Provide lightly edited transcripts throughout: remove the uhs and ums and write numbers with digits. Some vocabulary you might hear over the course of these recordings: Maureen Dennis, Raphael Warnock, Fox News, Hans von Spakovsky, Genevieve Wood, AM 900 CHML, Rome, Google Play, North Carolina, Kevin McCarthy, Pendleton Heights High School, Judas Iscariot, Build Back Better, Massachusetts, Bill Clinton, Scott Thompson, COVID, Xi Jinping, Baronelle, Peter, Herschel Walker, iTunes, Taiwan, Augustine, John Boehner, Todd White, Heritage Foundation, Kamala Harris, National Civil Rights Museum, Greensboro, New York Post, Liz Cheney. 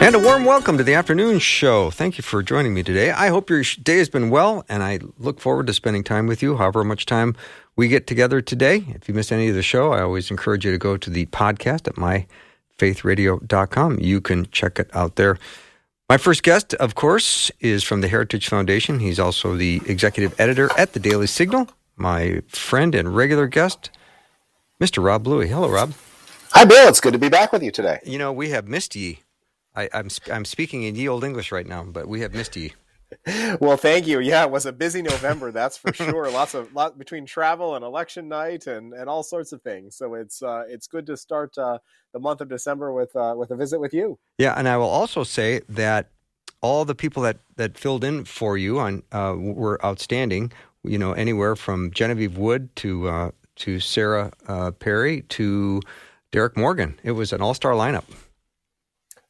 And a warm welcome to the afternoon show. Thank you for joining me today. I hope your day has been well, and I look forward to spending time with you, however much time we get together today. If you missed any of the show, I always encourage you to go to the podcast at myfaithradio.com. You can check it out there. My first guest, of course, is from the Heritage Foundation. He's also the executive editor at The Daily Signal, my friend and regular guest, Mr. Rob Bluey. Hello, Rob. Hi, Bill. It's good to be back with you today. You know, we have missed ye. I'm speaking in ye olde English right now, but we have missed ye. Well, thank you. Yeah, it was a busy November, that's for sure. Lots between travel and election night and all sorts of things. So it's good to start the month of December with a visit with you. Yeah, and I will also say that all the people that filled in for you on were outstanding. You know, anywhere from Genevieve Wood to Sarah Perry to Derek Morgan. It was an all-star lineup.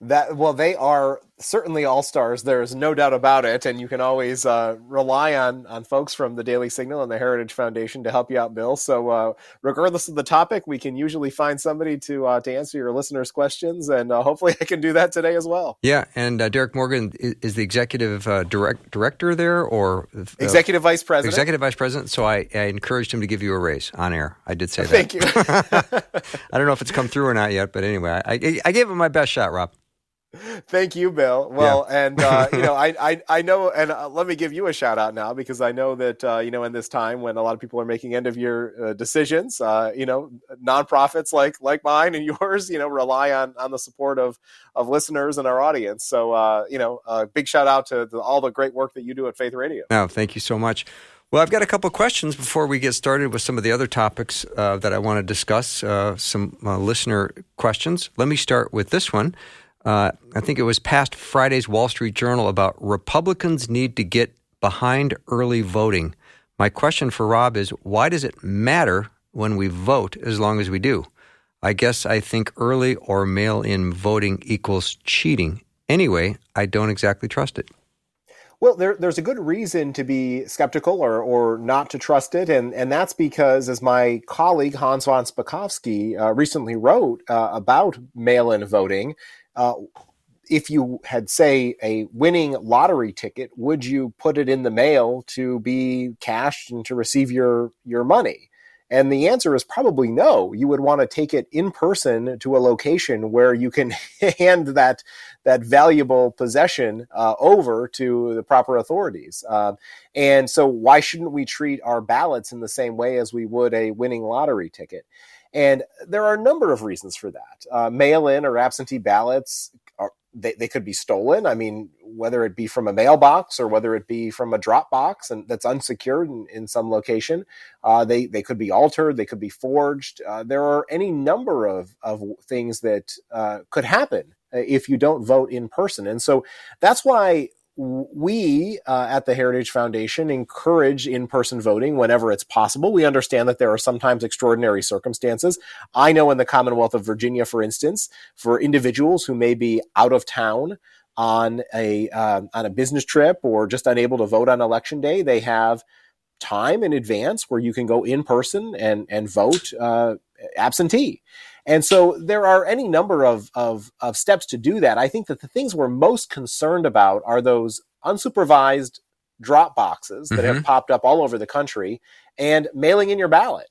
They are certainly all-stars. There's no doubt about it. And you can always rely on folks from the Daily Signal and the Heritage Foundation to help you out, Bill. So regardless of the topic, we can usually find somebody to answer your listeners' questions. And hopefully I can do that today as well. Yeah. And Derek Morgan is the executive director there or? Executive vice president. Executive vice president. So I encouraged him to give you a raise on air. I did say that. Thank you. I don't know if it's come through or not yet, but anyway, I gave him my best shot, Rob. Thank you, Bill. Well, yeah. And, you know, I know, and let me give you a shout out now, because I know that, you know, in this time when a lot of people are making end of year decisions, you know, nonprofits like mine and yours, you know, rely on the support of listeners and our audience. So, you know, a big shout out to all the great work that you do at Faith Radio. Oh, thank you so much. Well, I've got a couple questions before we get started with some of the other topics that I want to discuss, some listener questions. Let me start with this one. I think it was past Friday's Wall Street Journal about Republicans need to get behind early voting. My question for Rob is, why does it matter when we vote as long as we do? I guess I think early or mail-in voting equals cheating. Anyway, I don't exactly trust it. Well, there's a good reason to be skeptical or not to trust it, and that's because, as my colleague Hans von Spakovsky recently wrote about mail-in voting, if you had, say, a winning lottery ticket, would you put it in the mail to be cashed and to receive your money? And the answer is probably no. You would want to take it in person to a location where you can hand that valuable possession over to the proper authorities. And so why shouldn't we treat our ballots in the same way as we would a winning lottery ticket? And there are a number of reasons for that. Mail-in or absentee ballots, they could be stolen. I mean, whether it be from a mailbox or whether it be from a drop box and that's unsecured in some location, they could be altered, they could be forged. There are any number of things that could happen if you don't vote in person. And so that's why we at the Heritage Foundation encourage in-person voting whenever it's possible. We understand that there are sometimes extraordinary circumstances. I know in the Commonwealth of Virginia, for instance, for individuals who may be out of town on a business trip or just unable to vote on election day, they have time in advance where you can go in person and vote absentee. And so there are any number of steps to do that. I think that the things we're most concerned about are those unsupervised drop boxes that have popped up all over the country and mailing in your ballot,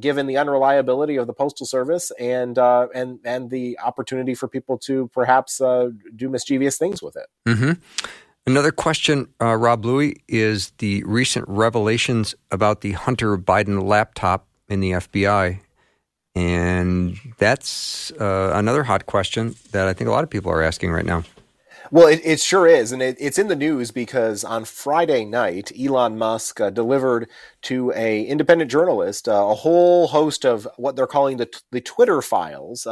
given the unreliability of the Postal Service and the opportunity for people to perhaps do mischievous things with it. Mm-hmm. Another question, Rob Bluey, is the recent revelations about the Hunter Biden laptop in the FBI. And that's another hot question that I think a lot of people are asking right now. Well, it sure is. And it's in the news because on Friday night, Elon Musk delivered to an independent journalist a whole host of what they're calling the Twitter files,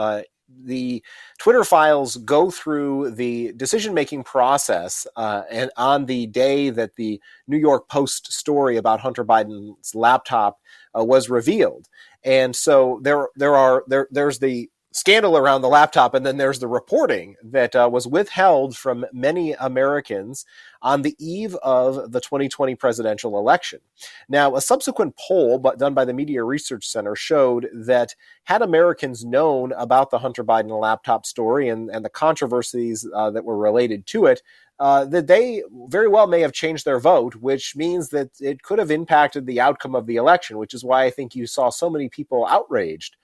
the Twitter files go through the decision-making process, and on the day that the New York Post story about Hunter Biden's laptop was revealed. And so there's the scandal around the laptop, and then there's the reporting that was withheld from many Americans on the eve of the 2020 presidential election. Now, a subsequent poll done by the Media Research Center showed that had Americans known about the Hunter Biden laptop story and the controversies that were related to it, that they very well may have changed their vote, which means that it could have impacted the outcome of the election, which is why I think you saw so many people outraged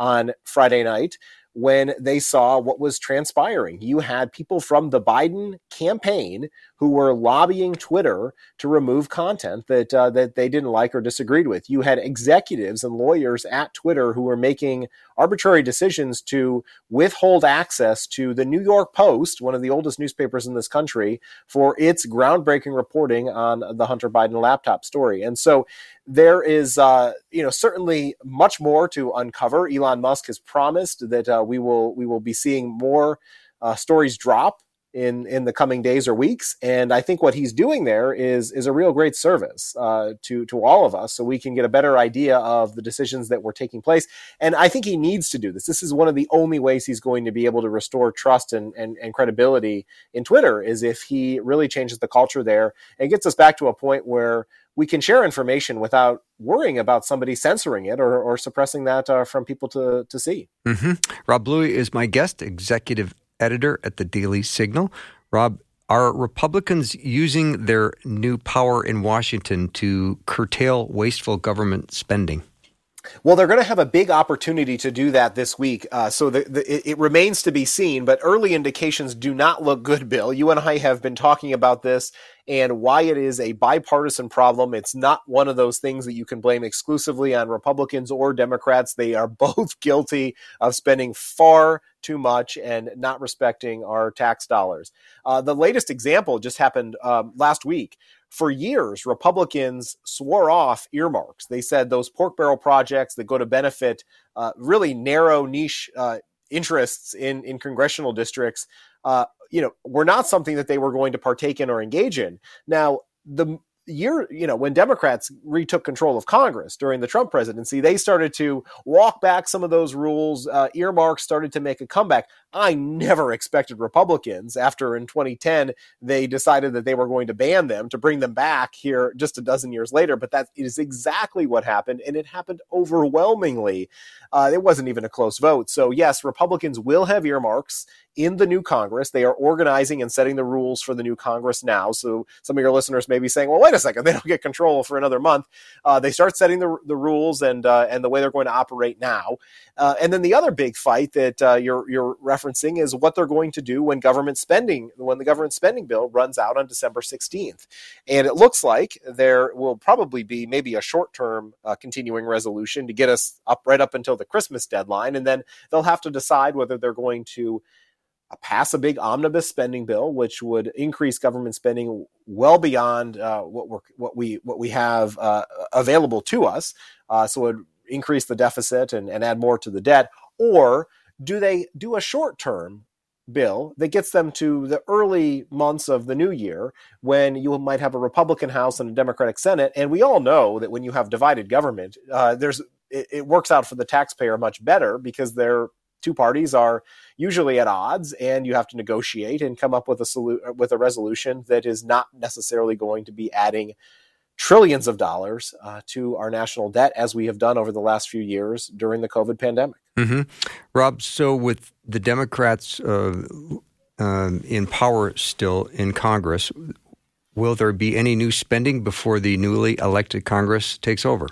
on Friday night when they saw what was transpiring. You had people from the Biden campaign who were lobbying Twitter to remove content that that they didn't like or disagreed with. You had executives and lawyers at Twitter who were making arbitrary decisions to withhold access to the New York Post, one of the oldest newspapers in this country, for its groundbreaking reporting on the Hunter Biden laptop story. And so there is certainly much more to uncover. Elon Musk has promised that we will be seeing more stories drop in the coming days or weeks. And I think what he's doing there is a real great service to all of us, so we can get a better idea of the decisions that were taking place. And I think he needs to do this. This is one of the only ways he's going to be able to restore trust and credibility in Twitter, is if he really changes the culture there and gets us back to a point where we can share information without worrying about somebody censoring it or suppressing that from people to see. Mm-hmm. Rob Bluey is my guest, executive editor at The Daily Signal. Rob, are Republicans using their new power in Washington to curtail wasteful government spending? Well, they're going to have a big opportunity to do that this week. So it remains to be seen, but early indications do not look good, Bill. You and I have been talking about this and why it is a bipartisan problem. It's not one of those things that you can blame exclusively on Republicans or Democrats. They are both guilty of spending far too much and not respecting our tax dollars. The latest example just happened last week. For years, Republicans swore off earmarks. They said those pork barrel projects that go to benefit really narrow niche interests in congressional districts, were not something that they were going to partake in or engage in. Now, when Democrats retook control of Congress during the Trump presidency, they started to walk back some of those rules. Earmarks started to make a comeback. I never expected Republicans, after in 2010, they decided that they were going to ban them, to bring them back here just a dozen years later. But that is exactly what happened. And it happened overwhelmingly. It wasn't even a close vote. So yes, Republicans will have earmarks in the new Congress. They are organizing and setting the rules for the new Congress now. So some of your listeners may be saying, well, wait a second, they don't get control for another month. They start setting the rules and the way they're going to operate now. And then the other big fight that you're referencing is what they're going to do when the government spending bill runs out on December 16th. And it looks like there will probably be maybe a short-term continuing resolution to get us up right up until the Christmas deadline. And then they'll have to decide whether they're going to pass a big omnibus spending bill, which would increase government spending well beyond what we have available to us. So it would increase the deficit and add more to the debt. Or do they do a short-term bill that gets them to the early months of the new year, when you might have a Republican House and a Democratic Senate? And we all know that when you have divided government, it works out for the taxpayer much better, because they're two parties are usually at odds, and you have to negotiate and come up with a resolution that is not necessarily going to be adding trillions of dollars to our national debt, as we have done over the last few years during the COVID pandemic. Mm-hmm. Rob, so with the Democrats in power still in Congress, will there be any new spending before the newly elected Congress takes over?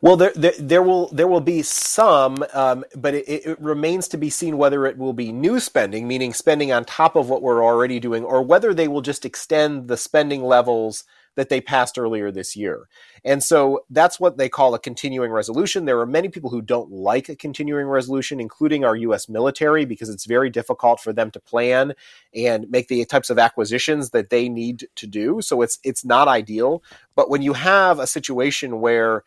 Well, there will be some, but it remains to be seen whether it will be new spending, meaning spending on top of what we're already doing, or whether they will just extend the spending levels that they passed earlier this year. And so that's what they call a continuing resolution. There are many people who don't like a continuing resolution, including our U.S. military, because it's very difficult for them to plan and make the types of acquisitions that they need to do. So it's not ideal. But when you have a situation where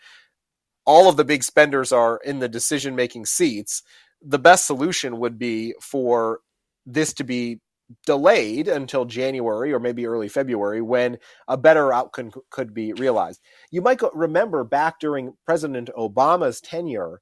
all of the big spenders are in the decision-making seats, the best solution would be for this to be delayed until January or maybe early February, when a better outcome could be realized. You might remember back during President Obama's tenure,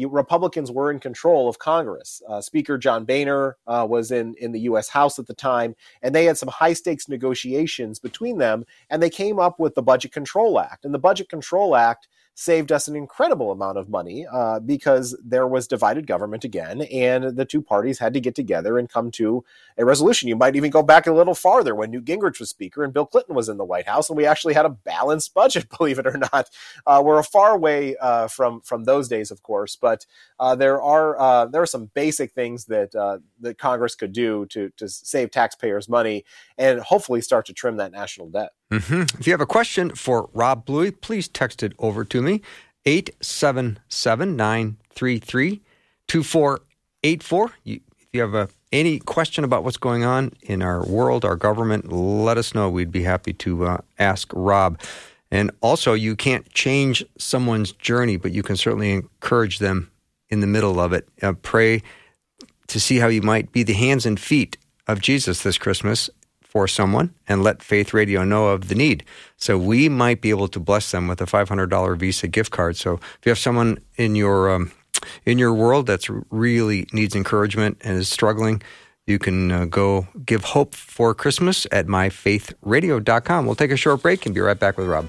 Republicans were in control of Congress. Speaker John Boehner was in the U.S. House at the time, and they had some high-stakes negotiations between them, and they came up with the Budget Control Act. And the Budget Control Act saved us an incredible amount of money because there was divided government again, and the two parties had to get together and come to a resolution. You might even go back a little farther when Newt Gingrich was Speaker and Bill Clinton was in the White House, and we actually had a balanced budget, believe it or not. We're a far way from those days, of course, but there are some basic things that Congress could do to save taxpayers money and hopefully start to trim that national debt. Mm-hmm. If you have a question for Rob Bluey, please text it over to me, 877-933-2484. If you have any question about what's going on in our world, our government, let us know. We'd be happy to ask Rob. And also, you can't change someone's journey, but you can certainly encourage them in the middle of it. Pray to see how you might be the hands and feet of Jesus this Christmas for someone, and let Faith Radio know of the need. So we might be able to bless them with a $500 Visa gift card. So if you have someone in your world that's really needs encouragement and is struggling, you can go give hope for Christmas at MyFaithRadio.com. We'll take a short break and be right back with Rob.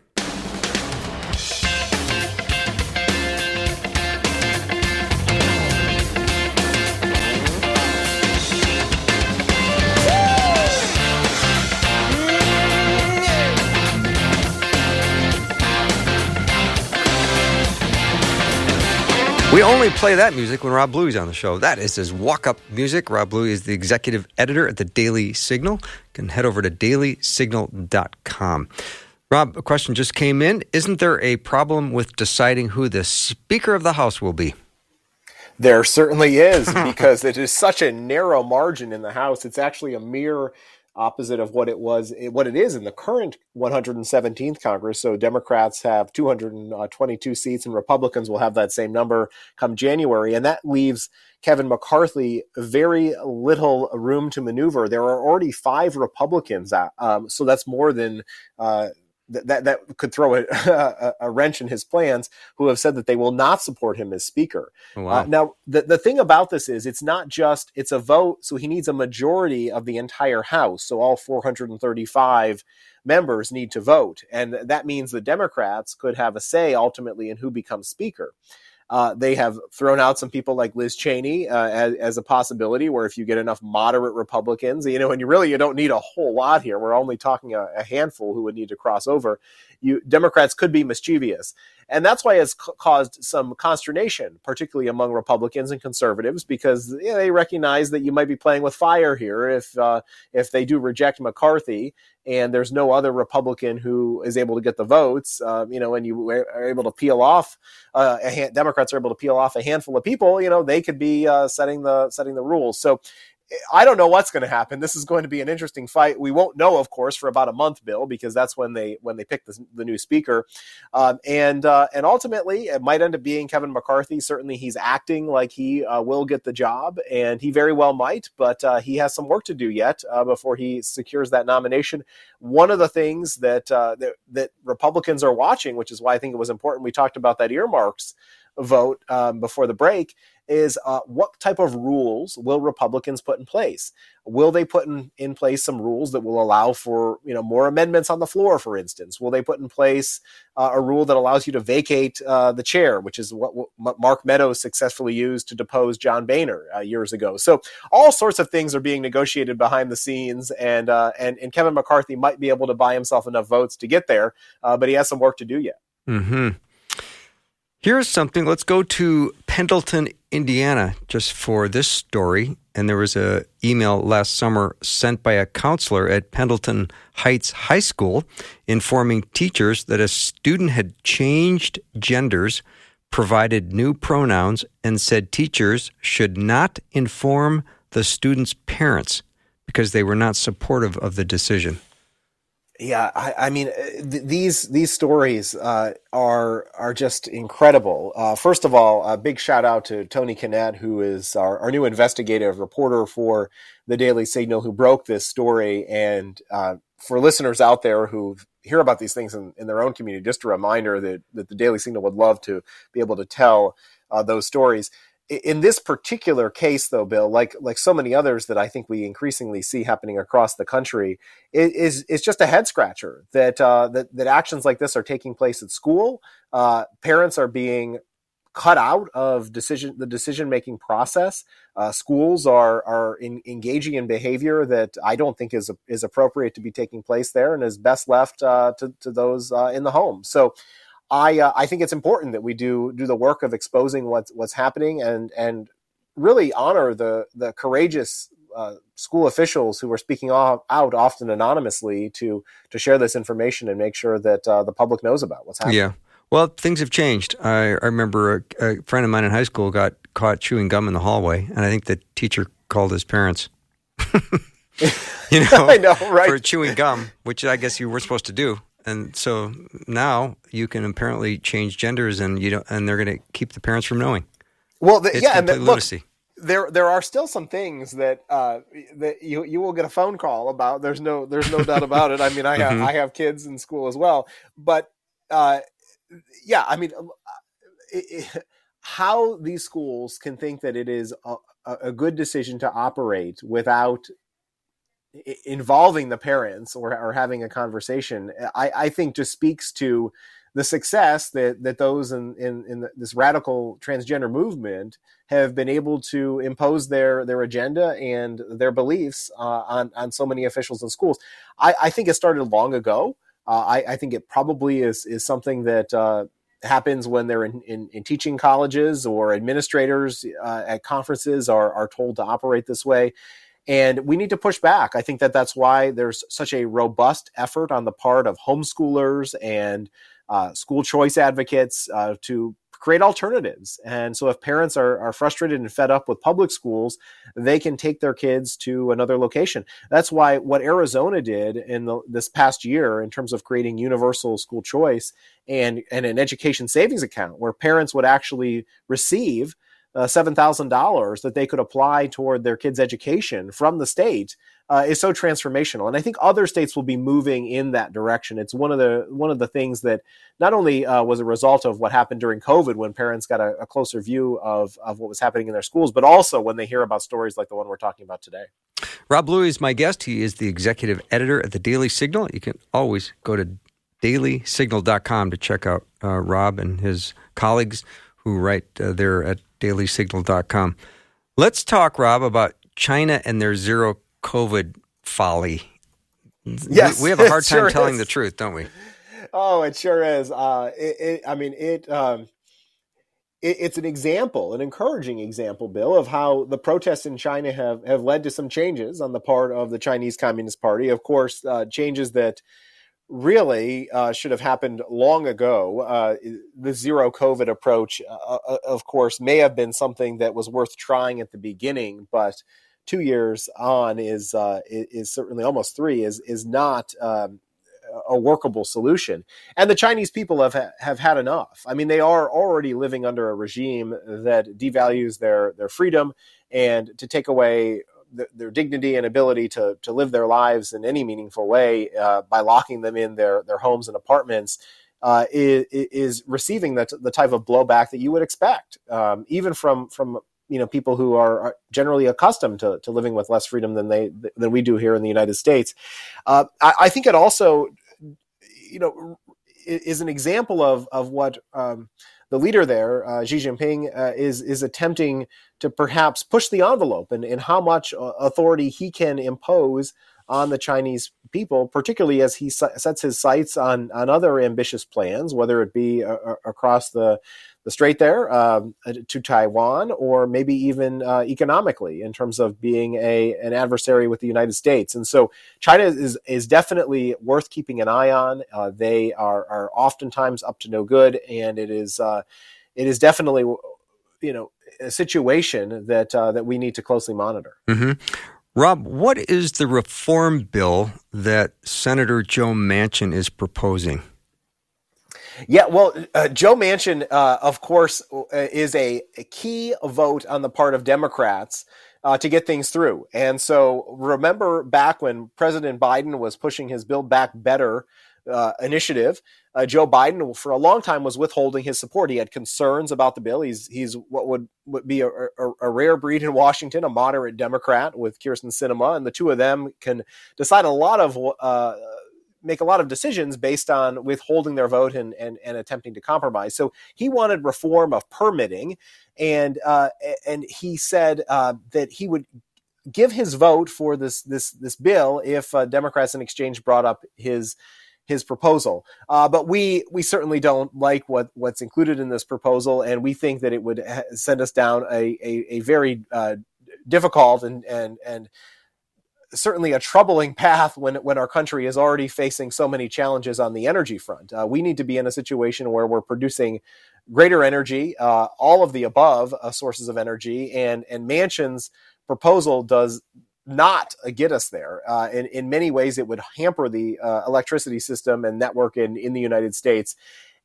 We only play that music when Rob Bluey's on the show. That is his walk-up music. Rob Bluey is the executive editor at The Daily Signal. You can head over to dailysignal.com. Rob, a question just came in. Isn't there a problem with deciding who the Speaker of the House will be? There certainly is, because it is such a narrow margin in the House. It's actually a mere opposite of what it is in the current 117th Congress. So Democrats have 222 seats and Republicans will have that same number come January. And that leaves Kevin McCarthy very little room to maneuver. There are already 5 Republicans out. So that's more than, that could throw a wrench in his plans, who have said that they will not support him as Speaker. Wow. Now, the thing about this is it's not just, it's a vote, so he needs a majority of the entire House. So all 435 members need to vote. And that means the Democrats could have a say ultimately in who becomes Speaker. They have thrown out some people like Liz Cheney as a possibility, where if you get enough moderate Republicans, and you don't need a whole lot here. We're only talking a handful who would need to cross over. Democrats could be mischievous. And that's why it's caused some consternation, particularly among Republicans and conservatives, because they recognize that you might be playing with fire here if they do reject McCarthy and there's no other Republican who is able to get the votes, and you are able to peel off, Democrats are able to peel off a handful of people, they could be setting the rules. So I don't know what's going to happen. This is going to be an interesting fight. We won't know, of course, for about a month, Bill, because that's when they pick the new Speaker. And ultimately, it might end up being Kevin McCarthy. Certainly, he's acting like he will get the job, and he very well might, but he has some work to do yet before he secures that nomination. One of the things that Republicans are watching, which is why I think it was important we talked about that earmarks vote before the break, is what type of rules will Republicans put in place? Will they put in place some rules that will allow for more amendments on the floor, for instance? Will they put in place a rule that allows you to vacate the chair, which is what Mark Meadows successfully used to depose John Boehner years ago? So all sorts of things are being negotiated behind the scenes, and Kevin McCarthy might be able to buy himself enough votes to get there, but he has some work to do yet. Mm-hmm. Here's something. Let's go to Pendleton, Indiana, just for this story. And there was an email last summer sent by a counselor at Pendleton Heights High School informing teachers that a student had changed genders, provided new pronouns, and said teachers should not inform the student's parents because they were not supportive of the decision. Yeah, I mean, these stories are just incredible. First of all, a big shout out to Tony Kinnett, who is our new investigative reporter for The Daily Signal, who broke this story. And for listeners out there who hear about these things in their own community, just a reminder that The Daily Signal would love to be able to tell those stories. In this particular case, though, Bill, like so many others that I think we increasingly see happening across the country, it's just a head scratcher that actions like this are taking place at school. Parents are being cut out of the decision making process. Schools are engaging in behavior that I don't think is appropriate to be taking place there, and is best left to those in the home. So. I think it's important that we do the work of exposing what's happening and really honor the courageous school officials who are speaking out often anonymously to share this information and make sure that the public knows about what's happening. Yeah. Well, things have changed. I remember a friend of mine in high school got caught chewing gum in the hallway, and I think the teacher called his parents. I know, right? For chewing gum, which I guess you were supposed to do. And so now you can apparently change genders, and they're going to keep the parents from knowing. Well, look, there are still some things that you will get a phone call about. There's no doubt about it. I mean, I have kids in school as well, but how these schools can think that it is a good decision to operate without involving the parents or having a conversation, I think just speaks to the success that those in this radical transgender movement have been able to impose their agenda and their beliefs on so many officials in schools. I think it started long ago. I think it probably is something that happens when they're in teaching colleges, or administrators at conferences are told to operate this way. And we need to push back. I think that's why there's such a robust effort on the part of homeschoolers and school choice advocates to create alternatives. And so if parents are frustrated and fed up with public schools, they can take their kids to another location. That's why what Arizona did in this past year in terms of creating universal school choice and an education savings account where parents would actually receive $7,000 that they could apply toward their kids' education from the state is so transformational, and I think other states will be moving in that direction. It's one of the things that not only was a result of what happened during COVID, when parents got a closer view of what was happening in their schools, but also when they hear about stories like the one we're talking about today. Rob Bluey is my guest. He is the executive editor at the Daily Signal. You can always go to dailysignal.com to check out Rob and his colleagues who write there at dailysignal.com. Let's talk, Rob, about China and their zero COVID folly. Yes, we have a hard time telling the truth, don't we? Oh, it sure is. It's an example, an encouraging example, Bill, of how the protests in China have led to some changes on the part of the Chinese Communist Party. Of course, changes that really should have happened long ago. The zero COVID approach, of course, may have been something that was worth trying at the beginning, but 2 years on is certainly, almost three, is not a workable solution. And the Chinese people have had enough. I mean, they are already living under a regime that devalues their freedom, and to take away their dignity and ability to live their lives in any meaningful way by locking them in their homes and apartments is receiving the type of blowback that you would expect, even from people who are generally accustomed to living with less freedom than we do here in the United States. I think it also is an example of what the leader there, Xi Jinping, is attempting to perhaps push the envelope in how much authority he can impose on the Chinese people, particularly as he sets his sights on other ambitious plans, whether it be across the strait there to Taiwan, or maybe even economically in terms of being an adversary with the United States. And so China is definitely worth keeping an eye on. They are oftentimes up to no good, and it is definitely, you know, a situation that we need to closely monitor. Mm-hmm. Rob, what is the reform bill that Senator Joe Manchin is proposing? Yeah, well, Joe Manchin, of course, is a key vote on the part of Democrats to get things through. And so remember back when President Biden was pushing his Build Back Better initiative, Joe Biden for a long time was withholding his support. He had concerns about the bill. He's what would be a rare breed in Washington, a moderate Democrat with Kirsten Sinema, and the two of them can decide make a lot of decisions based on withholding their vote and attempting to compromise. So he wanted reform of permitting, and he said that he would give his vote for this bill if Democrats in exchange brought up his proposal. But we certainly don't like what's included in this proposal, and we think that it would send us down a very difficult and certainly a troubling path when our country is already facing so many challenges on the energy front. We need to be in a situation where we're producing greater energy, all of the above sources of energy, and Manchin's proposal does not get us there. In many ways, it would hamper the electricity system and network in the United States.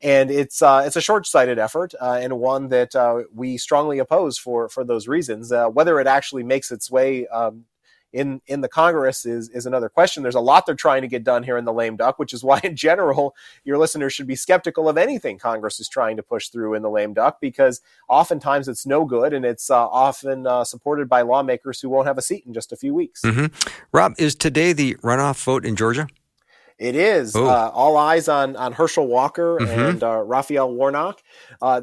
And it's a short-sighted effort and one that we strongly oppose for those reasons. Whether it actually makes its way in the Congress is another question. There's a lot they're trying to get done here in the lame duck, which is why in general, your listeners should be skeptical of anything Congress is trying to push through in the lame duck, because oftentimes it's no good, and it's often supported by lawmakers who won't have a seat in just a few weeks. Mm-hmm. Rob, is today the runoff vote in Georgia? It is. All eyes on Herschel Walker mm-hmm. and Raphael Warnock.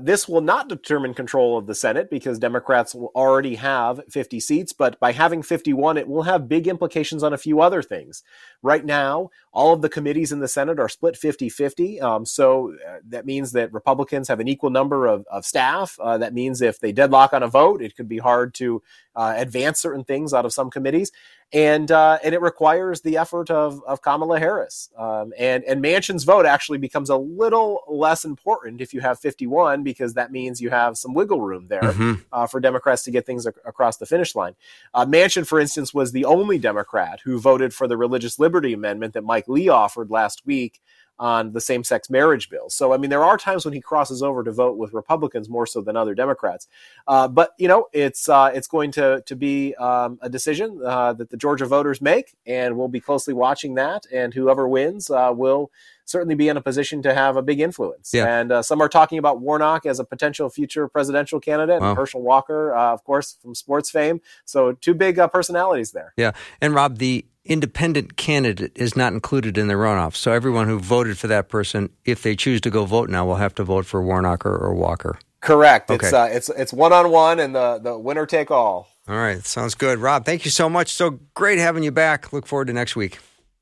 This will not determine control of the Senate, because Democrats will already have 50 seats, but by having 51, it will have big implications on a few other things. Right now, all of the committees in the Senate are split 50-50, so that means that Republicans have an equal number of staff. That means if they deadlock on a vote, it could be hard to advance certain things out of some committees. And it requires the effort of Kamala Harris. And Manchin's vote actually becomes a little less important if you have 51, because that means you have some wiggle room there mm-hmm. For Democrats to get things across the finish line. Manchin, for instance, was the only Democrat who voted for the Religious Liberty Amendment that Mike Lee offered last week on the same-sex marriage bill. So, I mean, there are times when he crosses over to vote with Republicans more so than other Democrats. But, you know, it's going to be a decision that the Georgia voters make, and we'll be closely watching that. And whoever wins will certainly be in a position to have a big influence. Yeah. And some are talking about Warnock as a potential future presidential candidate, wow. and Herschel Walker, of course, from sports fame. So two big personalities there. Yeah. And Rob, the independent candidate is not included in the runoff. So everyone who voted for that person, if they choose to go vote now, will have to vote for Warnock or Walker. Correct. Okay. It's one-on-one, and the winner take all. All right. Sounds good. Rob, thank you so much. So great having you back. Look forward to next week.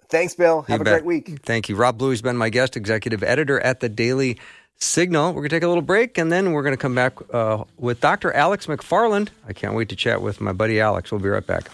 Thanks, Bill. Have a great week. Thank you. Rob Bluey has been my guest, executive editor at The Daily Signal. We're going to take a little break, and then we're going to come back with Dr. Alex McFarland. I can't wait to chat with my buddy Alex. We'll be right back.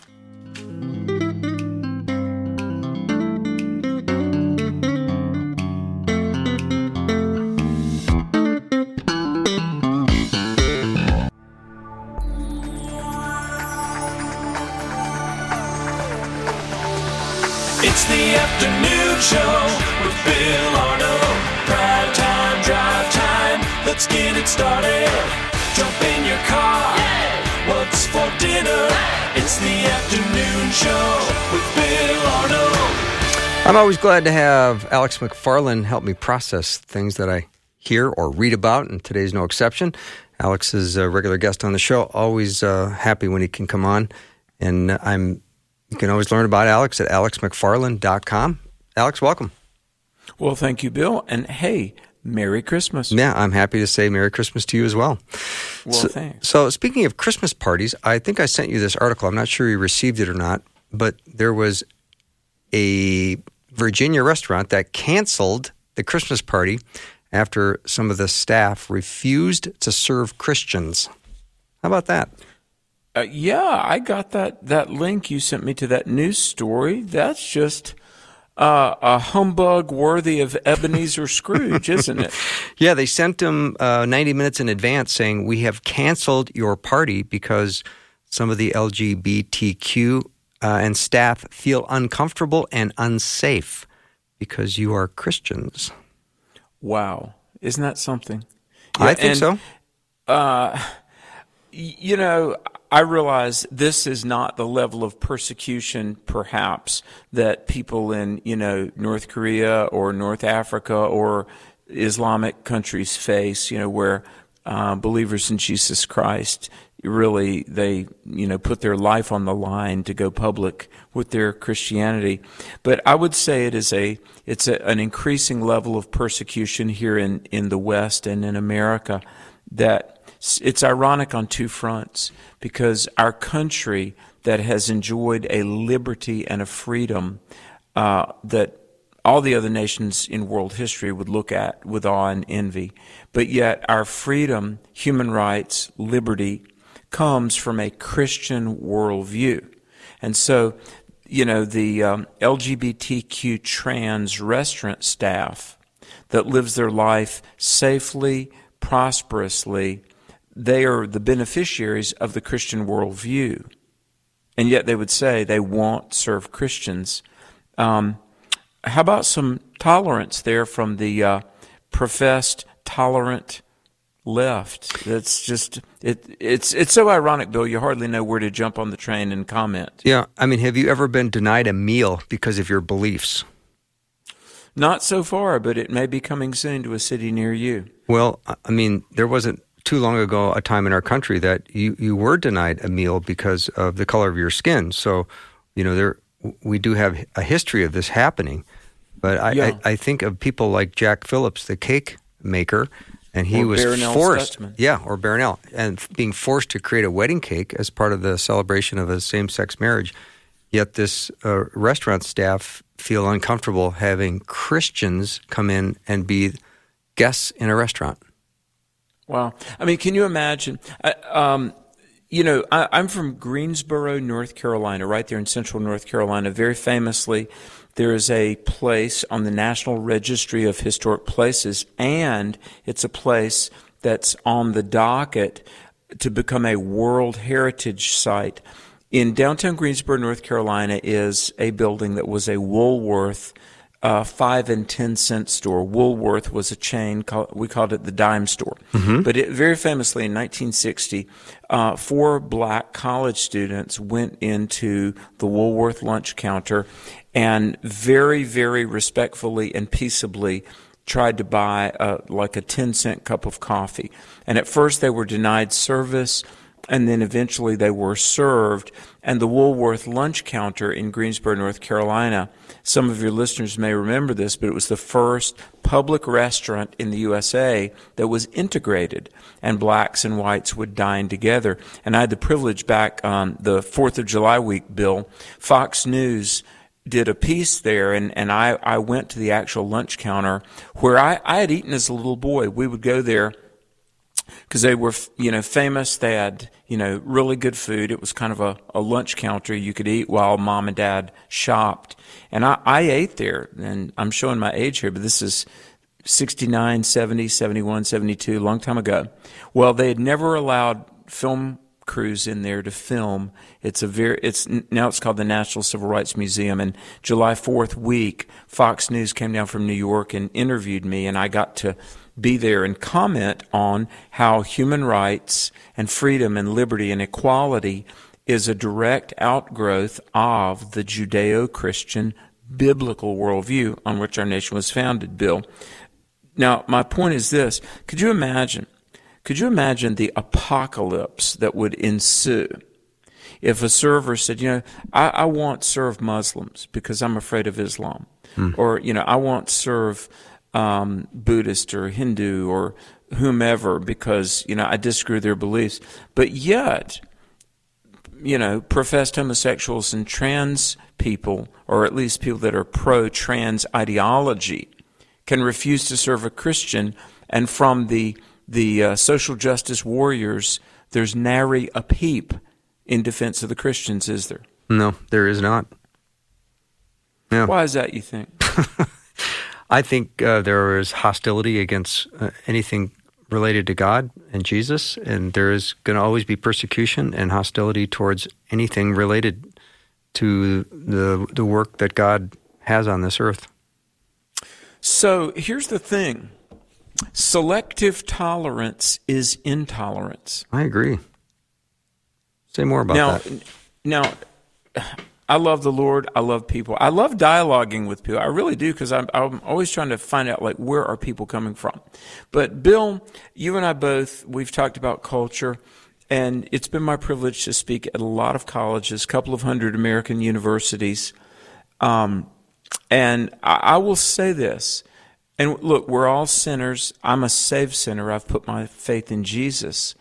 Started. Jump in your car. Yeah. What's for dinner? Hey. It's the afternoon show with Bill Arnold. I'm always glad to have Alex McFarland help me process things that I hear or read about, and today's no exception. Alex is a regular guest on the show. Always happy when he can come on, and you can always learn about Alex at alexmcfarland.com. Alex, welcome. Well, thank you, Bill, and hey, Merry Christmas. Yeah, I'm happy to say Merry Christmas to you as well. Well, thanks. So speaking of Christmas parties, I think I sent you this article. I'm not sure you received it or not, but there was a Virginia restaurant that canceled the Christmas party after some of the staff refused to serve Christians. How about that? Yeah, I got that link you sent me to that news story. That's just a humbug worthy of Ebenezer Scrooge, isn't it? Yeah, they sent him 90 minutes in advance saying, we have canceled your party because some of the LGBTQ and staff feel uncomfortable and unsafe because you are Christians. Wow. Isn't that something? Yeah, I think so. You know, I realize this is not the level of persecution, perhaps, that people in, you know, North Korea or North Africa or Islamic countries face, you know, where believers in Jesus Christ really, they, you know, put their life on the line to go public with their Christianity. But I would say it's an increasing level of persecution here in the West and in America that it's ironic on two fronts, because our country that has enjoyed a liberty and a freedom that all the other nations in world history would look at with awe and envy, but yet our freedom, human rights, liberty comes from a Christian worldview. And so, you know, the LGBTQ trans restaurant staff that lives their life safely, prosperously, they are the beneficiaries of the Christian worldview, and yet they would say they won't serve Christians. How about some tolerance there from the professed tolerant left? That's just it's so ironic, Bill. You hardly know where to jump on the train and comment. Yeah, I mean, have you ever been denied a meal because of your beliefs? Not so far, but it may be coming soon to a city near you. Well, I mean, there wasn't too long ago a time in our country that you were denied a meal because of the color of your skin. So, you know, there we do have a history of this happening. But I think of people like Jack Phillips, the cake maker, and he was forced, or Baronelle, and being forced to create a wedding cake as part of the celebration of a same-sex marriage. Yet this restaurant staff feel uncomfortable having Christians come in and be guests in a restaurant. Wow. I mean, can you imagine? I'm from Greensboro, North Carolina, right there in central North Carolina. Very famously, there is a place on the National Registry of Historic Places, and it's a place that's on the docket to become a World Heritage Site. In downtown Greensboro, North Carolina, is a building that was a Woolworth 5 and 10 cent store. Woolworth was a chain, we called it the dime store. Mm-hmm. But it, very famously in 1960, 4 black college students went into the Woolworth lunch counter and very, very respectfully and peaceably tried to buy a 10 cent cup of coffee. And at first they were denied service, and then eventually they were served. And the Woolworth lunch counter in Greensboro, North Carolina, some of your listeners may remember this, but it was the first public restaurant in the USA that was integrated, and blacks and whites would dine together. And I had the privilege back on the 4th of July week, Bill, Fox News did a piece there, and I went to the actual lunch counter where I had eaten as a little boy. We would go there because they were, you know, famous. They had, you know, really good food. It was kind of a lunch counter you could eat while mom and dad shopped. And I ate there, and I'm showing my age here, but this is 69, 70, 71, 72, long time ago. Well, they had never allowed film crews in there to film. Now it's called the National Civil Rights Museum, and July 4th week, Fox News came down from New York and interviewed me, and I got to be there and comment on how human rights and freedom and liberty and equality is a direct outgrowth of the Judeo-Christian biblical worldview on which our nation was founded, Bill. Now, my point is this. Could you imagine the apocalypse that would ensue if a server said, you know, I won't serve Muslims because I'm afraid of Islam. Mm. Or, you know, I won't serve Buddhist or Hindu or whomever because, you know, I disagree with their beliefs. But yet, you know, professed homosexuals and trans people, or at least people that are pro-trans ideology, can refuse to serve a Christian, and from the social justice warriors, there's nary a peep in defense of the Christians, is there? No, there is not. No. Why is that, you think? I think there is hostility against anything related to God and Jesus, and there is going to always be persecution and hostility towards anything related to the work that God has on this earth. So here's the thing. Selective tolerance is intolerance. I agree. Say more about that. Now, I love the Lord. I love people. I love dialoguing with people. I really do, because I'm always trying to find out, like, where are people coming from? But, Bill, you and I both, we've talked about culture, and it's been my privilege to speak at a lot of colleges, a couple of hundred American universities. And I will say this. And look, we're all sinners. I'm a saved sinner. I've put my faith in Jesus.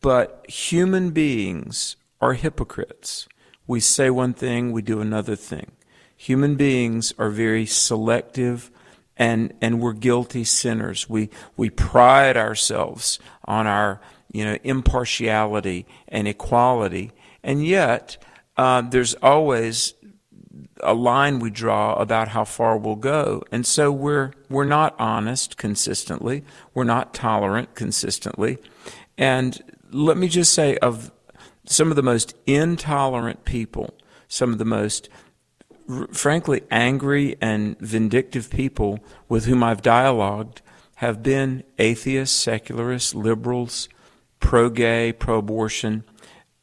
But human beings are hypocrites. We say one thing, we do another thing. Human beings are very selective, and we're guilty sinners. We pride ourselves on our, impartiality and equality. And yet, there's always a line we draw about how far we'll go. And so we're not honest consistently. We're not tolerant consistently. And let me just say, of some of the most intolerant people, some of the most, frankly, angry and vindictive people with whom I've dialogued have been atheists, secularists, liberals, pro-gay, pro-abortion,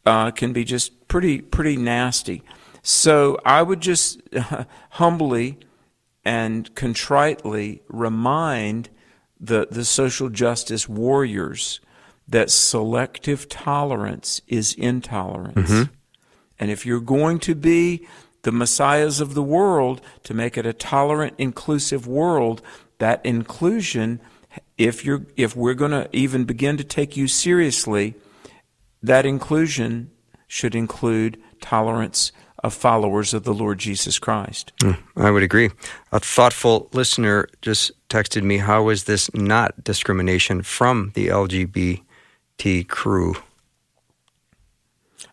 can be just pretty nasty. So I would just humbly and contritely remind the social justice warriors that selective tolerance is intolerance. Mm-hmm. And if you're going to be the messiahs of the world, to make it a tolerant, inclusive world, that inclusion, if we're going to even begin to take you seriously, that inclusion should include tolerance of followers of the Lord Jesus Christ. I would agree. A thoughtful listener just texted me, how is this not discrimination from the LGBT crew?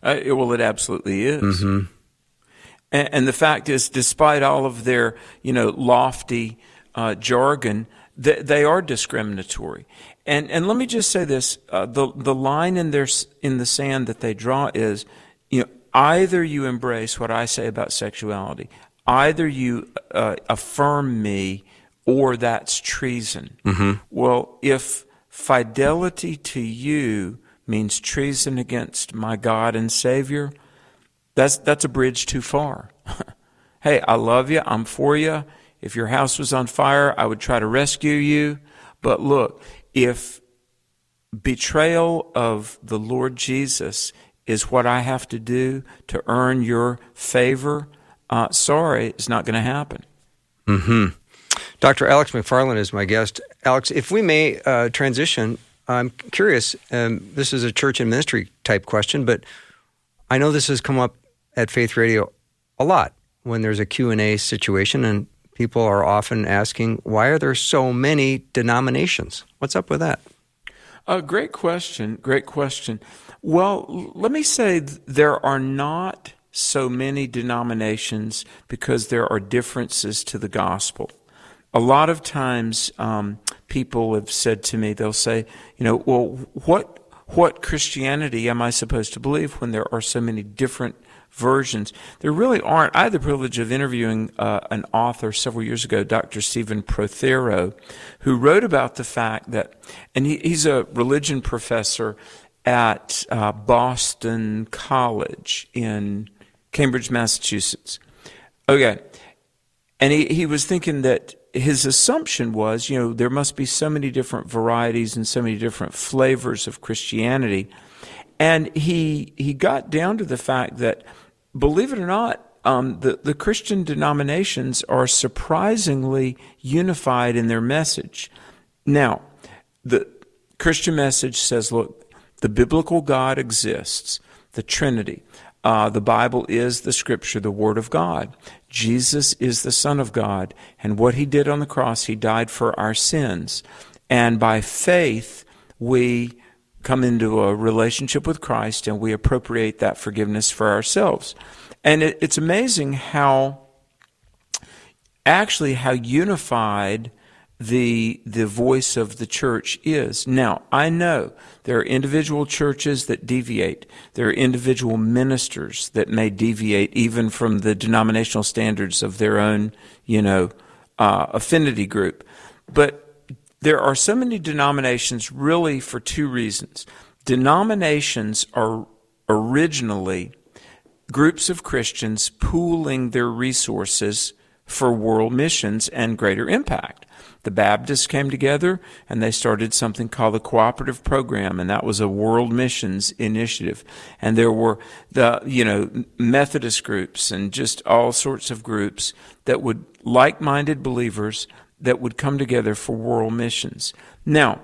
Well, it absolutely is. Mm-hmm. And the fact is, despite all of their, lofty jargon, they are discriminatory. And let me just say this, the line in the sand that they draw is, either you embrace what I say about sexuality, either you affirm me, or that's treason. Mm-hmm. Well, if fidelity to you means treason against my God and Savior, that's a bridge too far. Hey, I love you. I'm for you. If your house was on fire, I would try to rescue you. But look, if betrayal of the Lord Jesus is what I have to do to earn your favor, sorry, it's not going to happen. Mm-hmm. Dr. Alex McFarland is my guest. Alex, if we may transition, I'm curious, this is a church and ministry type question, but I know this has come up at Faith Radio a lot when there's a Q&A situation, and people are often asking, why are there so many denominations? What's up with that? Great question. Well, let me say there are not so many denominations because there are differences to the gospel. A lot of times people have said to me, they'll say, well, what Christianity am I supposed to believe when there are so many different versions? There really aren't. I had the privilege of interviewing an author several years ago, Dr. Stephen Prothero, who wrote about the fact that, and he's a religion professor at Boston College in Cambridge, Massachusetts. Okay. And he was thinking that his assumption was, there must be so many different varieties and so many different flavors of Christianity. And he got down to the fact that, believe it or not, the Christian denominations are surprisingly unified in their message. Now, the Christian message says, look, the biblical God exists, the Trinity. The Bible is the Scripture, the Word of God. Jesus is the Son of God. And what he did on the cross, he died for our sins. And by faith, we come into a relationship with Christ and we appropriate that forgiveness for ourselves. And it's amazing how unified the voice of the church is. Now, I know there are individual churches that deviate. There are individual ministers that may deviate even from the denominational standards of their own, affinity group. But there are so many denominations really for two reasons. Denominations are originally groups of Christians pooling their resources for world missions and greater impact. The Baptists came together and they started something called the Cooperative Program, and that was a world missions initiative. And there were Methodist groups and just all sorts of groups that would, like-minded believers that would come together for world missions. Now,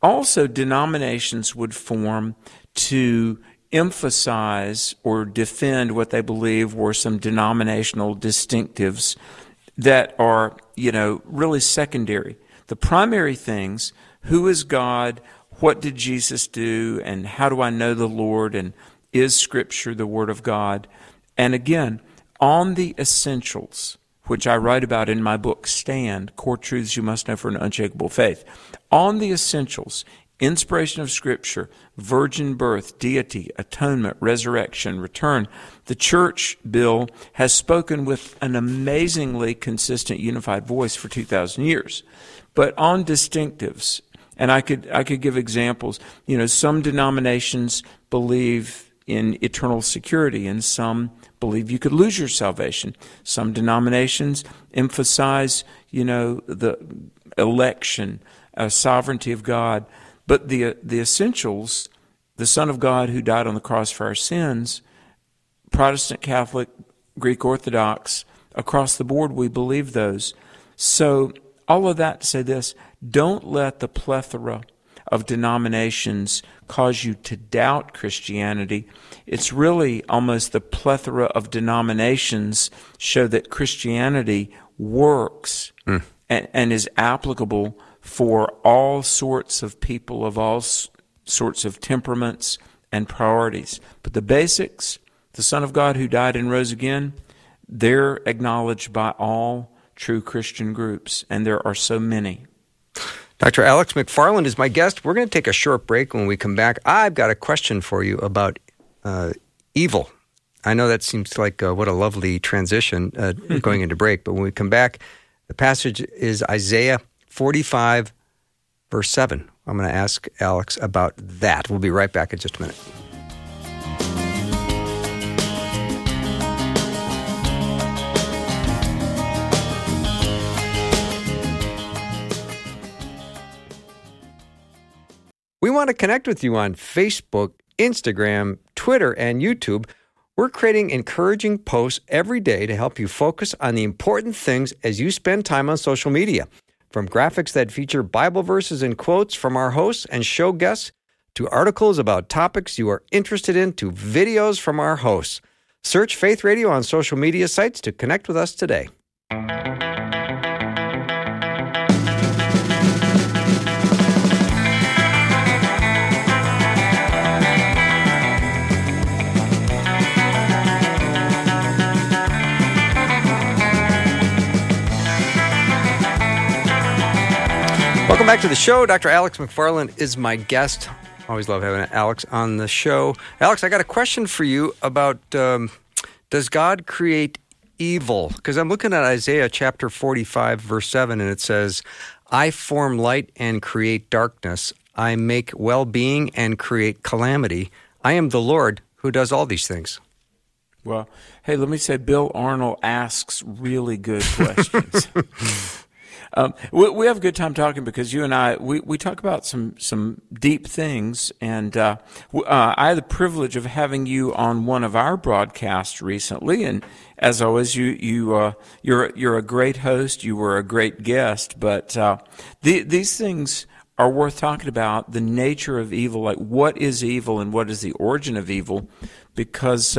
also denominations would form to emphasize or defend what they believe were some denominational distinctives that are, really secondary. The primary things: who is God, what did Jesus do, and how do I know the Lord, and is Scripture the Word of God? And again, on the essentials, which I write about in my book, Stand, Core Truths You Must Know for an Unshakable Faith. On the essentials: inspiration of Scripture, virgin birth, deity, atonement, resurrection, return. The church, Bill, has spoken with an amazingly consistent, unified voice for 2,000 years. But on distinctives, and I could give examples, some denominations believe in eternal security, and some believe you could lose your salvation. Some denominations emphasize, the election, sovereignty of God. But the essentials, the Son of God who died on the cross for our sins, Protestant, Catholic, Greek Orthodox, across the board, we believe those. So all of that to say this: don't let the plethora of denominations cause you to doubt Christianity. It's really almost the plethora of denominations show that Christianity works and is applicable for all sorts of people of all sorts of temperaments and priorities. But the basics, the Son of God who died and rose again, they're acknowledged by all true Christian groups, and there are so many. Dr. Alex McFarland is my guest. We're going to take a short break. When we come back, I've got a question for you about evil. I know that seems like what a lovely transition going into break, but when we come back, the passage is Isaiah 45, verse 7. I'm going to ask Alex about that. We'll be right back in just a minute. We want to connect with you on Facebook, Instagram, Twitter, and YouTube. We're creating encouraging posts every day to help you focus on the important things as you spend time on social media. From graphics that feature Bible verses and quotes from our hosts and show guests, to articles about topics you are interested in, to videos from our hosts. Search Faith Radio on social media sites to connect with us today. Welcome back to the show. Dr. Alex McFarland is my guest. Always love having Alex on the show. Alex, I got a question for you about does God create evil? Because I'm looking at Isaiah chapter 45, verse 7, and it says, I form light and create darkness. I make well-being and create calamity. I am the Lord who does all these things. Well, hey, let me say Bill Arnold asks really good questions. We have a good time talking because you and I, we talk about some deep things, and I had the privilege of having you on one of our broadcasts recently, and as always, you're a great host, you were a great guest, but these things are worth talking about, the nature of evil, like what is evil and what is the origin of evil, because,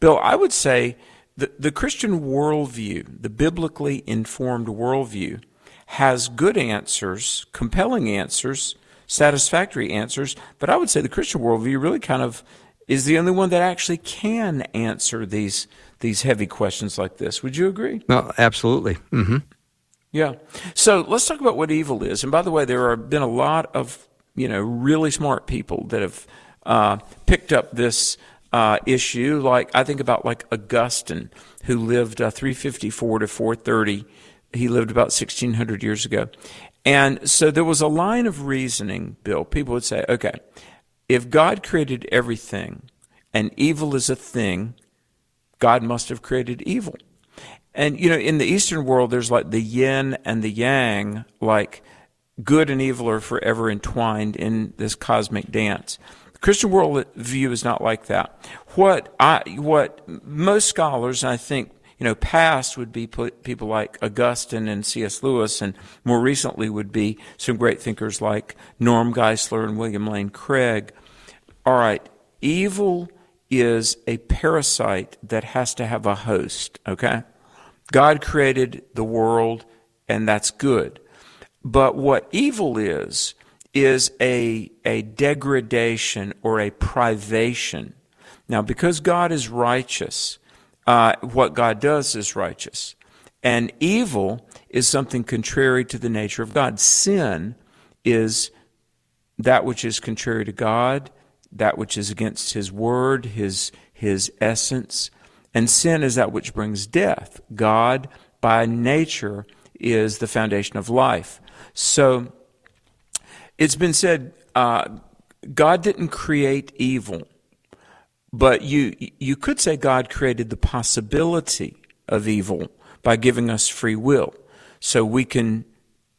Bill, I would say the Christian worldview, the biblically informed worldview, has good answers, compelling answers, satisfactory answers, but I would say the Christian worldview really kind of is the only one that actually can answer these heavy questions like this. Would you agree? Well, absolutely. Mm-hmm. Yeah. So let's talk about what evil is. And by the way, there have been a lot of, really smart people that have picked up this issue. Like, I think about Augustine, who lived 354 to 430. He lived about 1,600 years ago. And so there was a line of reasoning, Bill. People would say, okay, if God created everything and evil is a thing, God must have created evil. And, in the Eastern world, there's the yin and the yang, good and evil are forever entwined in this cosmic dance. The Christian world view is not like that. What most scholars, and I think, past would be people like Augustine and C.S. Lewis, and more recently would be some great thinkers like Norm Geisler and William Lane Craig. All right, evil is a parasite that has to have a host, okay? God created the world, and that's good. But what evil is a degradation or a privation. Now, because God is righteous, what God does is righteous. And evil is something contrary to the nature of God. Sin is that which is contrary to God, that which is against His word, His essence. And sin is that which brings death. God, by nature, is the foundation of life. So it's been said, God didn't create evil, but you could say God created the possibility of evil by giving us free will. So we can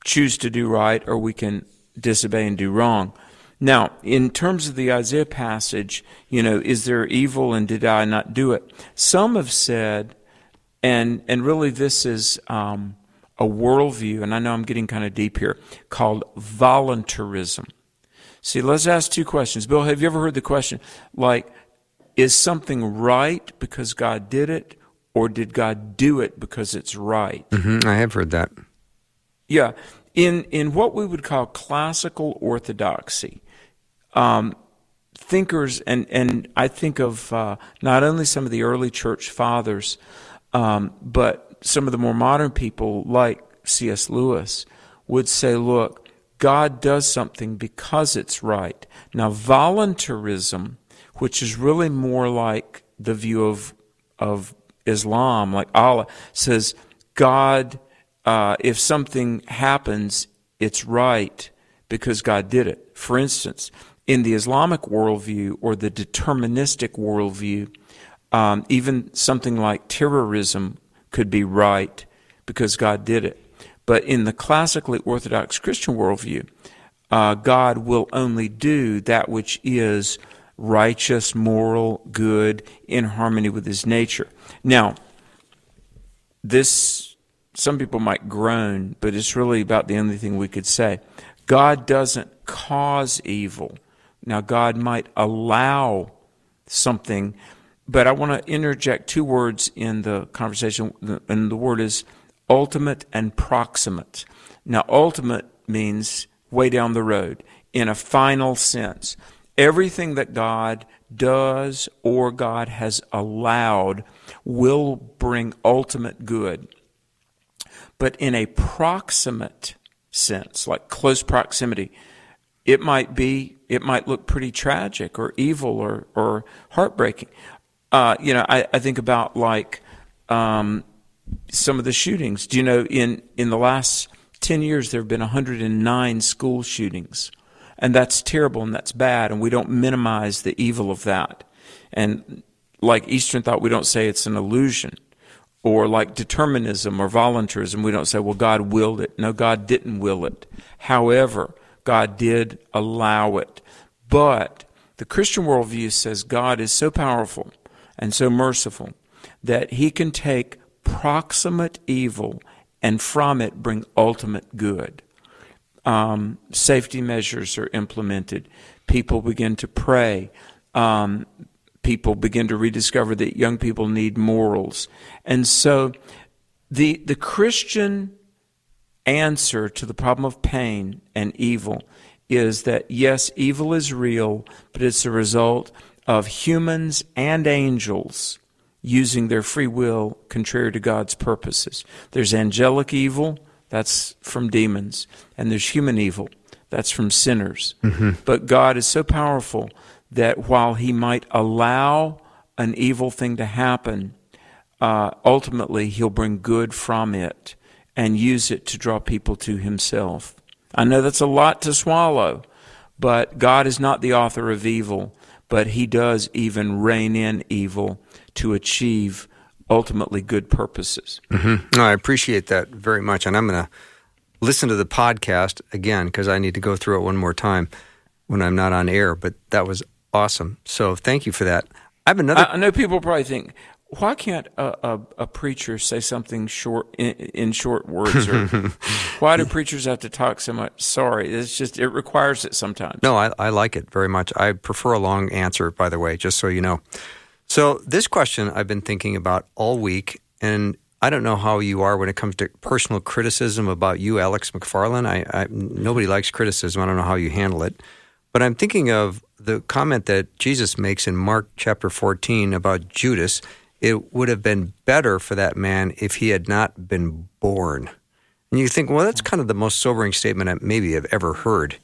choose to do right or we can disobey and do wrong. Now, in terms of the Isaiah passage, is there evil and did I not do it? Some have said, and really this is a worldview, and I know I'm getting kind of deep here, called voluntarism. See, let's ask two questions. Bill, have you ever heard the question, is something right because God did it, or did God do it because it's right? Mm-hmm, I have heard that. Yeah. In what we would call classical orthodoxy, thinkers, and I think of not only some of the early church fathers, but some of the more modern people like C.S. Lewis would say, look, God does something because it's right. Now, voluntarism, which is really more like the view of Islam, like Allah, says God, if something happens, it's right because God did it. For instance, in the Islamic worldview or the deterministic worldview, even something like terrorism could be right because God did it. But in the classically Orthodox Christian worldview, God will only do that which is righteous, moral, good, in harmony with His nature. Now, this, some people might groan, but it's really about the only thing we could say. God doesn't cause evil. Now, God might allow something, but I want to interject two words in the conversation, and the word is ultimate and proximate. Now, ultimate means way down the road, in a final sense. Everything that God does or God has allowed will bring ultimate good. But in a proximate sense, like close proximity, it might look pretty tragic or evil or heartbreaking. I think about some of the shootings. Do you know in the last 10 years there have been 109 school shootings, and that's terrible and that's bad, and we don't minimize the evil of that. And like Eastern thought, we don't say it's an illusion. Or like determinism or voluntarism, we don't say, well, God willed it. No, God didn't will it. However, God did allow it. But the Christian worldview says God is so powerful and so merciful that He can take proximate evil and from it bring ultimate good. Safety measures are implemented. People begin to pray. People begin to rediscover that young people need morals. And so the Christian answer to the problem of pain and evil is that, yes, evil is real, but it's a result of humans and angels using their free will contrary to God's purposes. There's angelic evil, that's from demons, and there's human evil, that's from sinners. Mm-hmm. But God is so powerful that while he might allow an evil thing to happen, ultimately he'll bring good from it and use it to draw people to himself. I know that's a lot to swallow, but God is not the author of evil, but he does even rein in evil to achieve ultimately good purposes. Mm-hmm. No, I appreciate that very much, and I'm going to listen to the podcast again because I need to go through it one more time when I'm not on air, but that was awesome. So thank you for that. I have another. I know people probably think, why can't a preacher say something short in short words? Or why do preachers have to talk so much? Sorry, it's just it requires it sometimes. No, I like it very much. I prefer a long answer, by the way, just so you know. So this question I've been thinking about all week, and I don't know how you are when it comes to personal criticism about you, Alex McFarland. Nobody likes criticism. I don't know how you handle it. But I'm thinking of the comment that Jesus makes in Mark chapter 14 about Judas. It would have been better for that man if he had not been born. And you think, well, that's kind of the most sobering statement I maybe I've ever heard.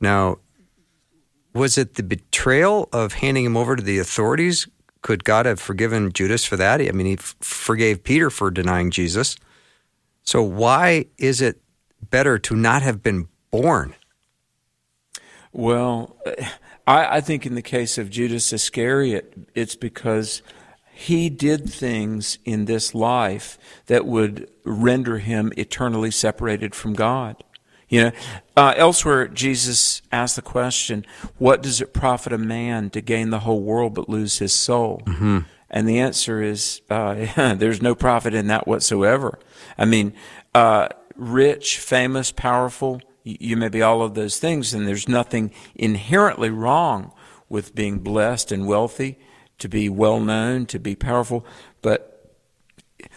Now, was it the betrayal of handing him over to the authorities? Could God have forgiven Judas for that? I mean, he forgave Peter for denying Jesus. So why is it better to not have been born? Well, I think in the case of Judas Iscariot, it's because he did things in this life that would render him eternally separated from God. You know, elsewhere, Jesus asked the question, what does it profit a man to gain the whole world but lose his soul? Mm-hmm. And the answer is, there's no profit in that whatsoever. I mean, rich, famous, powerful, you may be all of those things, and there's nothing inherently wrong with being blessed and wealthy, to be well-known, to be powerful. But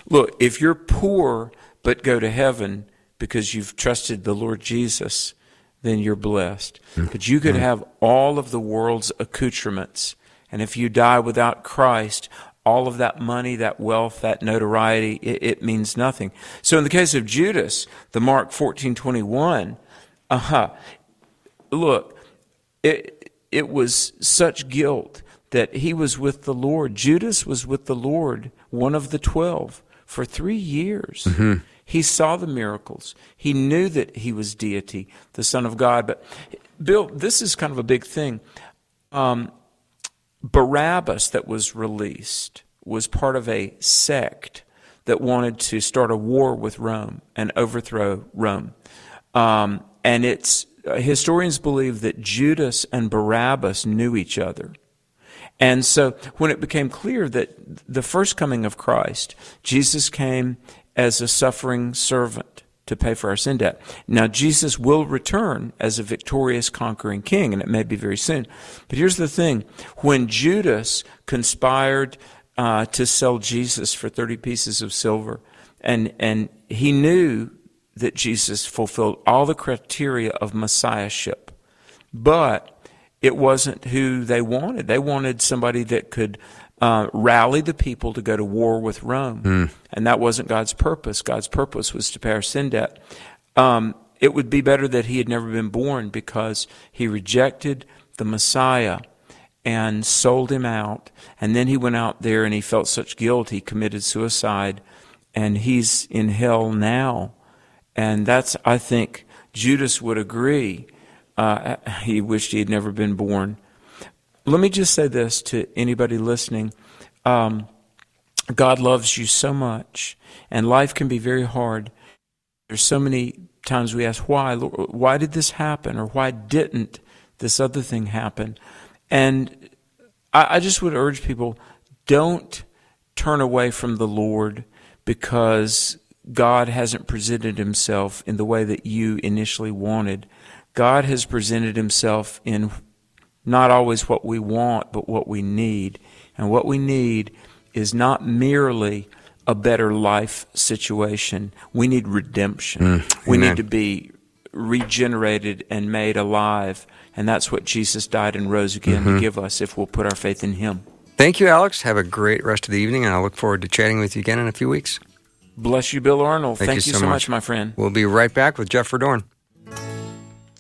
look, if you're poor but go to heaven because you've trusted the Lord Jesus, then you're blessed. But you could have all of the world's accoutrements, and if you die without Christ, all of that money, that wealth, that notoriety, it means nothing. So in the case of Judas, the Mark 14:21, look, it was such guilt that he was with the Lord. Judas was with the Lord, one of the 12, for 3 years. Mm-hmm. He saw the miracles. He knew that he was deity, the Son of God. But, Bill, this is kind of a big thing. Barabbas that was released was part of a sect that wanted to start a war with Rome and overthrow Rome. And historians believe that Judas and Barabbas knew each other. And so when it became clear that the first coming of Christ, Jesus came as a suffering servant to pay for our sin debt. Now, Jesus will return as a victorious, conquering king, and it may be very soon. But here's the thing. When Judas conspired to sell Jesus for 30 pieces of silver, and he knew that Jesus fulfilled all the criteria of messiahship, but it wasn't who they wanted. They wanted somebody that could rally the people to go to war with Rome. Mm. And that wasn't God's purpose. God's purpose was to pay our sin debt. It would be better that he had never been born because he rejected the Messiah and sold him out. And then he went out there and he felt such guilt, he committed suicide. And he's in hell now. And that's, I think, Judas would agree. He wished he had never been born. Let me just say this to anybody listening. God loves you so much, and life can be very hard. There's so many times we ask, why? Why did this happen? Or why didn't this other thing happen? And I just would urge people, don't turn away from the Lord because God hasn't presented himself in the way that you initially wanted. God has presented himself in not always what we want, but what we need. And what we need is not merely a better life situation. We need redemption. We need to be regenerated and made alive. And that's what Jesus died and rose again to give us if we'll put our faith in him. Thank you, Alex. Have a great rest of the evening, and I look forward to chatting with you again in a few weeks. Bless you, Bill Arnold. Thank you so much, my friend. We'll be right back with Jeff Verdorn.